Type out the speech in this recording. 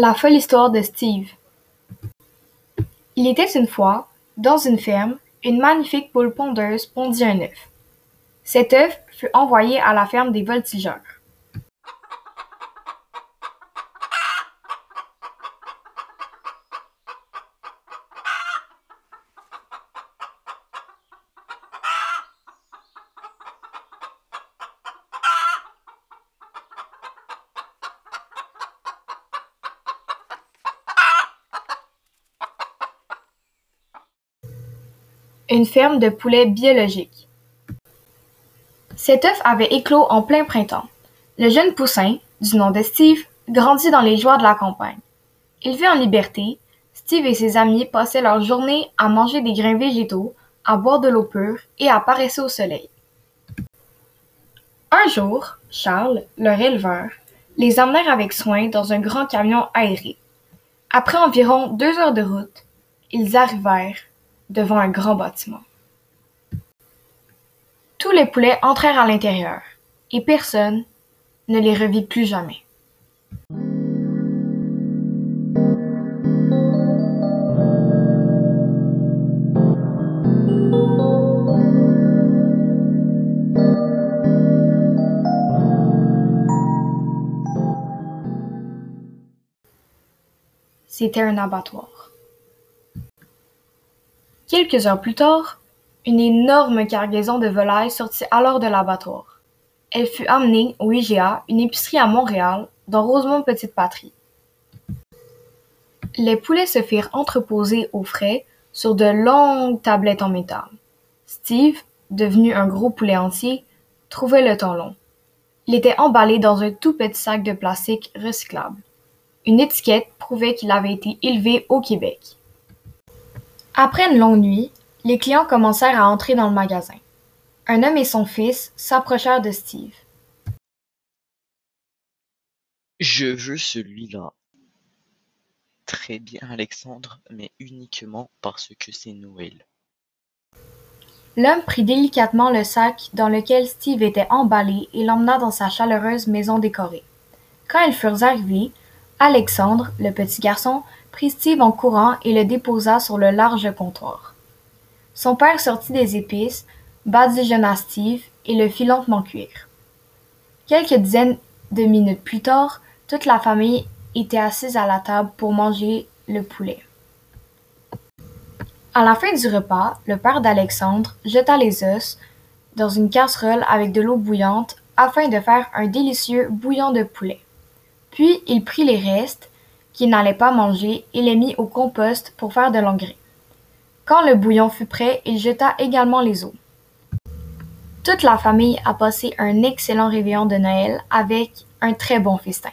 La folle histoire de Steve. Il était une fois, dans une ferme, une magnifique poule pondeuse pondit un œuf. Cet œuf fut envoyé à la ferme des voltigeurs. Une ferme de poulets biologiques. Cet œuf avait éclos en plein printemps. Le jeune poussin, du nom de Steve, grandit dans les joies de la campagne. Élevé en liberté, Steve et ses amis passaient leur journée à manger des grains végétaux, à boire de l'eau pure et à paresser au soleil. Un jour, Charles, leur éleveur, les emmenèrent avec soin dans un grand camion aéré. Après environ 2 heures de route, ils arrivèrent devant un grand bâtiment. Tous les poulets entrèrent à l'intérieur, et personne ne les revit plus jamais. C'était un abattoir. Quelques heures plus tard, une énorme cargaison de volailles sortit alors de l'abattoir. Elle fut amenée au IGA, une épicerie à Montréal, dans Rosemont-Petite-Patrie. Les poulets se firent entreposer au frais sur de longues tablettes en métal. Steve, devenu un gros poulet entier, trouvait le temps long. Il était emballé dans un tout petit sac de plastique recyclable. Une étiquette prouvait qu'il avait été élevé au Québec. Après une longue nuit, les clients commencèrent à entrer dans le magasin. Un homme et son fils s'approchèrent de Steve. Je veux celui-là. Très bien, Alexandre, mais uniquement parce que c'est Noël. L'homme prit délicatement le sac dans lequel Steve était emballé et l'emmena dans sa chaleureuse maison décorée. Quand ils furent arrivés, Alexandre, le petit garçon, prit Steve en courant et le déposa sur le large comptoir. Son père sortit des épices, badigeonna Steve et le fit lentement cuire. Quelques dizaines de minutes plus tard, toute la famille était assise à la table pour manger le poulet. À la fin du repas, le père d'Alexandre jeta les os dans une casserole avec de l'eau bouillante afin de faire un délicieux bouillon de poulet. Puis, il prit les restes qu'il n'allait pas manger et les mit au compost pour faire de l'engrais. Quand le bouillon fut prêt, il jeta également les os. Toute la famille a passé un excellent réveillon de Noël avec un très bon festin.